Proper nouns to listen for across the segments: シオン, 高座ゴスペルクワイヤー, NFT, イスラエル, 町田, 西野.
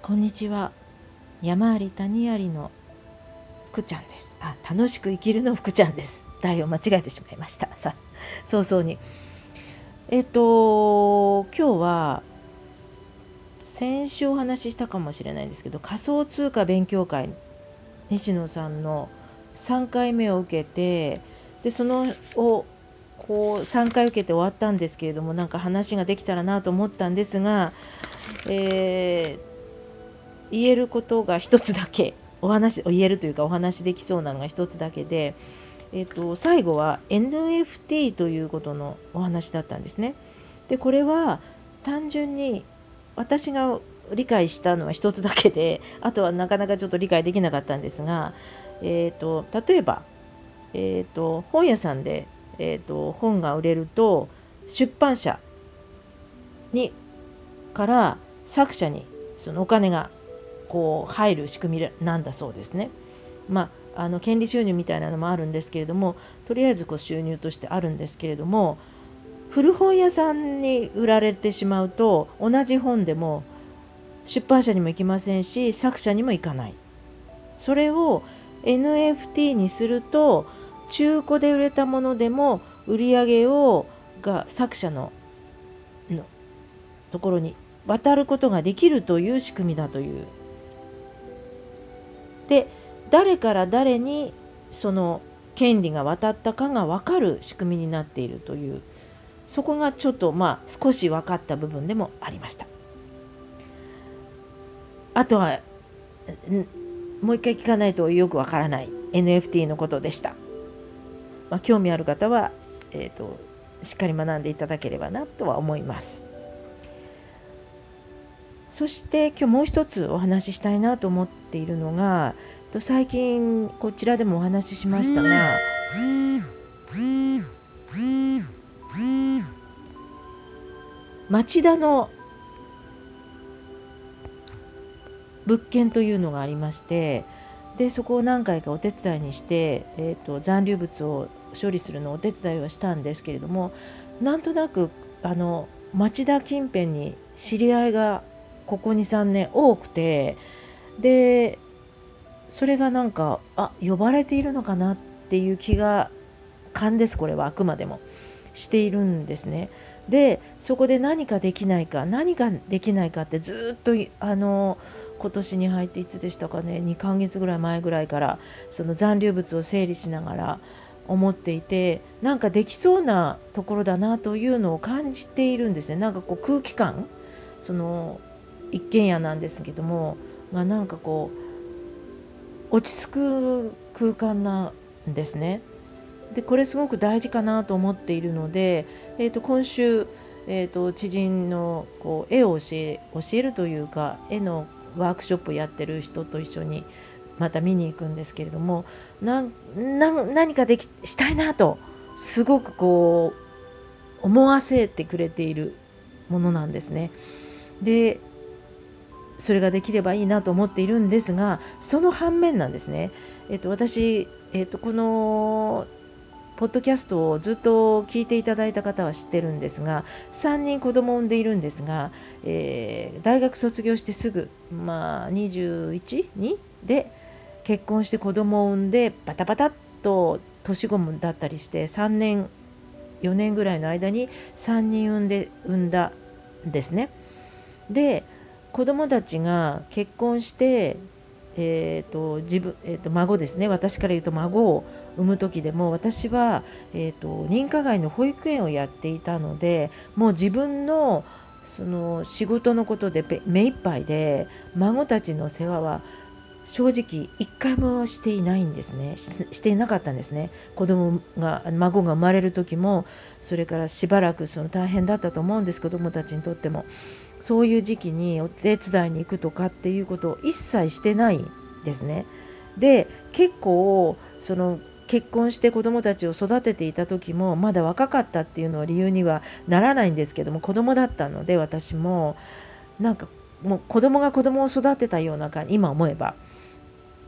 こんにちは。山あり谷ありの福ちゃんです。あ、楽しく生きるの福ちゃんです。題を間違えてしまいました。さ、早々に今日は先週お話ししたかもしれないんですけど、仮想通貨勉強会、西野さんの3回目を受けて、でそのをこう3回受けて終わったんですけれども、なんか話ができたらなと思ったんですが、言えることが一つだけ、お話できそうなのが一つだけで、最後は NFT ということのお話だったんですね。でこれは単純に私が理解したのは一つだけで、あとはなかなかちょっと理解できなかったんですが、例えば、本屋さんで本が売れると、出版社にから作者にそのお金がこう入る仕組みなんだそうですね。まあ、権利収入みたいなのもあるんですけれども、とりあえずこう収入としてあるんですけれども、古本屋さんに売られてしまうと同じ本でも出版社にも行きませんし、作者にも行かない。それを NFT にすると、中古で売れたものでも売り上げが作者のところに渡ることができるという仕組みだという。で、誰から誰にその権利が渡ったかが分かる仕組みになっているという、そこがちょっと少し分かった部分でもありました。あとはもう一回聞かないとよく分からない NFT のことでした。興味ある方は、しっかり学んでいただければなとは思います。そして今日もう一つお話ししたいなと思っているのが、最近こちらでもお話ししましたが、町田の物件というのがありまして、でそこを何回かお手伝いにして、残留物を処理するのをお手伝いはしたんですけれども、なんとなく町田近辺に知り合いがここ 2,3 年多くて、でそれがなんか呼ばれているのかなっていう気が勘です。これはあくまでもしているんですね。でそこで何かできないかってずっと今年に入っていつでしたかね、2ヶ月ぐらい前ぐらいからその残留物を整理しながら思っていて、なんかできそうなところだなというのを感じているんですね。なんかこう空気感、その一軒家なんですけども、なんかこう落ち着く空間なんですね。でこれすごく大事かなと思っているので、今週、知人のこう絵を教えるというか、絵のワークショップをやってる人と一緒にまた見に行くんですけれども、何かしたいなとすごくこう思わせてくれているものなんですね。でそれができればいいなと思っているんですが、その反面なんですね、私、このポッドキャストをずっと聞いていただいた方は知ってるんですが、3人子供を産んでいるんですが、大学卒業してすぐ、21で結婚して子供を産んで、バタバタっと年子もだったりして、3年4年ぐらいの間に3人産んだんですね。で子供たちが結婚して孫ですね、私から言うと孫を産む時でも、私は、認可外の保育園をやっていたので、もう自分のその仕事のことで目いっぱいで、孫たちの世話は正直一回もしていないんですね。 していなかったんですね。孫が生まれる時も、それからしばらくその大変だったと思うんです。子どもたちにとってもそういう時期にお手伝いに行くとかっていうことを一切してないですね。で結構その結婚して子どもたちを育てていた時も、まだ若かったっていうのは理由にはならないんですけども、子供だったので、私もなんかもう子供が子供を育てたような感じ、今思えば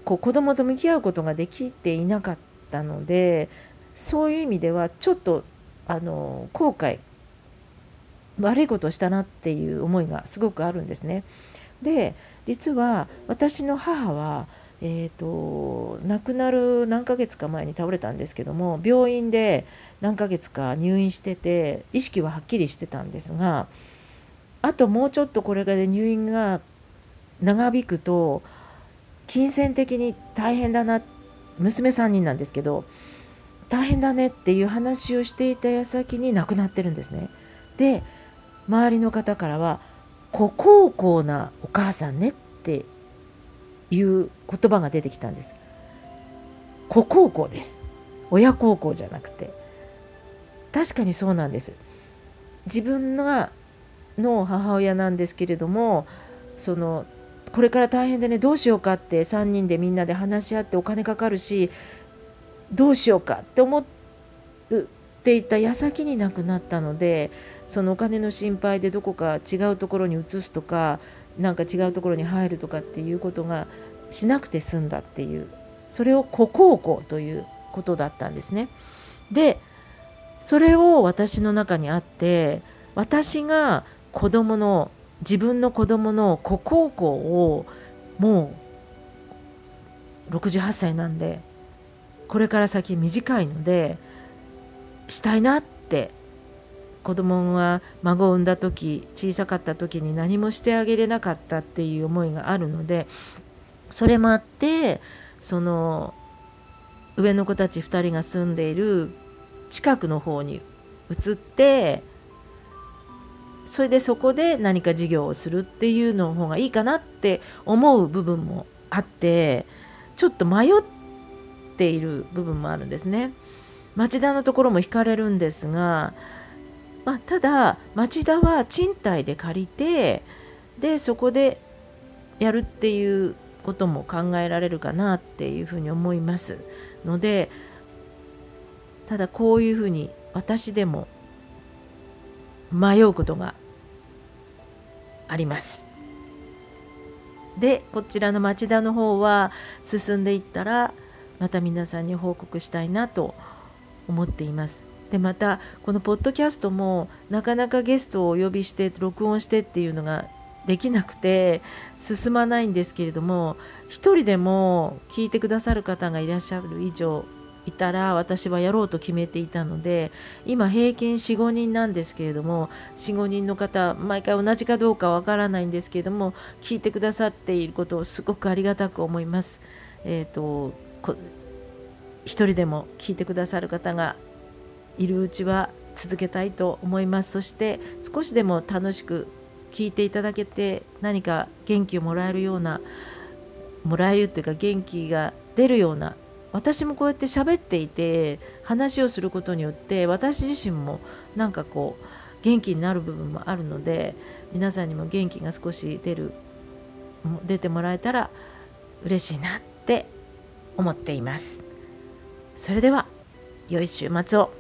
こう子供と向き合うことができていなかったので、そういう意味ではちょっと後悔、悪いことをしたなっていう思いがすごくあるんですね。で、実は私の母は、亡くなる何ヶ月か前に倒れたんですけども、病院で何ヶ月か入院してて、意識ははっきりしてたんですが、あともうちょっとこれで入院が長引くと金銭的に大変だな、娘3人なんですけど大変だねっていう話をしていた矢先に亡くなってるんですね。で、周りの方からはこうこうなお母さんねっていう言葉が出てきたんです。子孝行です。親孝行じゃなくて。確かにそうなんです。自分がの母親なんですけれども、これから大変でね、どうしようかって3人でみんなで話し合ってお金かかるし、どうしようかって思っていた矢先に亡くなったので、そのお金の心配でどこか違うところに移すとか、なんか違うところに入るとかっていうことがしなくて済んだっていう、それを子孝行ということだったんですね。で、それを私の中にあって、私が自分の子供の子孝行をもう68歳なんで、これから先短いのでしたいなって、子供は孫を産んだ時、小さかった時に何もしてあげれなかったっていう思いがあるので、それもあって、上の子たち2人が住んでいる近くの方に移って、それでそこで何か事業をするっていうの方がいいかなって思う部分もあって、ちょっと迷っている部分もあるんですね。町田のところも惹かれるんですが、ただ町田は賃貸で借りて、でそこでやるっていうことも考えられるかなっていうふうに思いますので、ただこういうふうに私でも迷うことがあります。で、こちらの町田の方は進んでいったらまた皆さんに報告したいなと思っています。で、またこのポッドキャストもなかなかゲストをお呼びして録音してっていうのができなくて進まないんですけれども、一人でも聞いてくださる方がいらっしゃる以上いたら私はやろうと決めていたので、今平均 4,5 人なんですけれども、 4,5 人の方、毎回同じかどうかわからないんですけれども、聞いてくださっていることをすごくありがたく思います。一人でも聞いてくださる方がいるうちは続けたいと思います。そして少しでも楽しく聞いていただけて、何か元気をもらえるというか、元気が出るような、私もこうやって喋っていて話をすることによって私自身もなんか元気になる部分もあるので、皆さんにも元気が少し出てもらえたら嬉しいなって思っています。それでは良い週末を。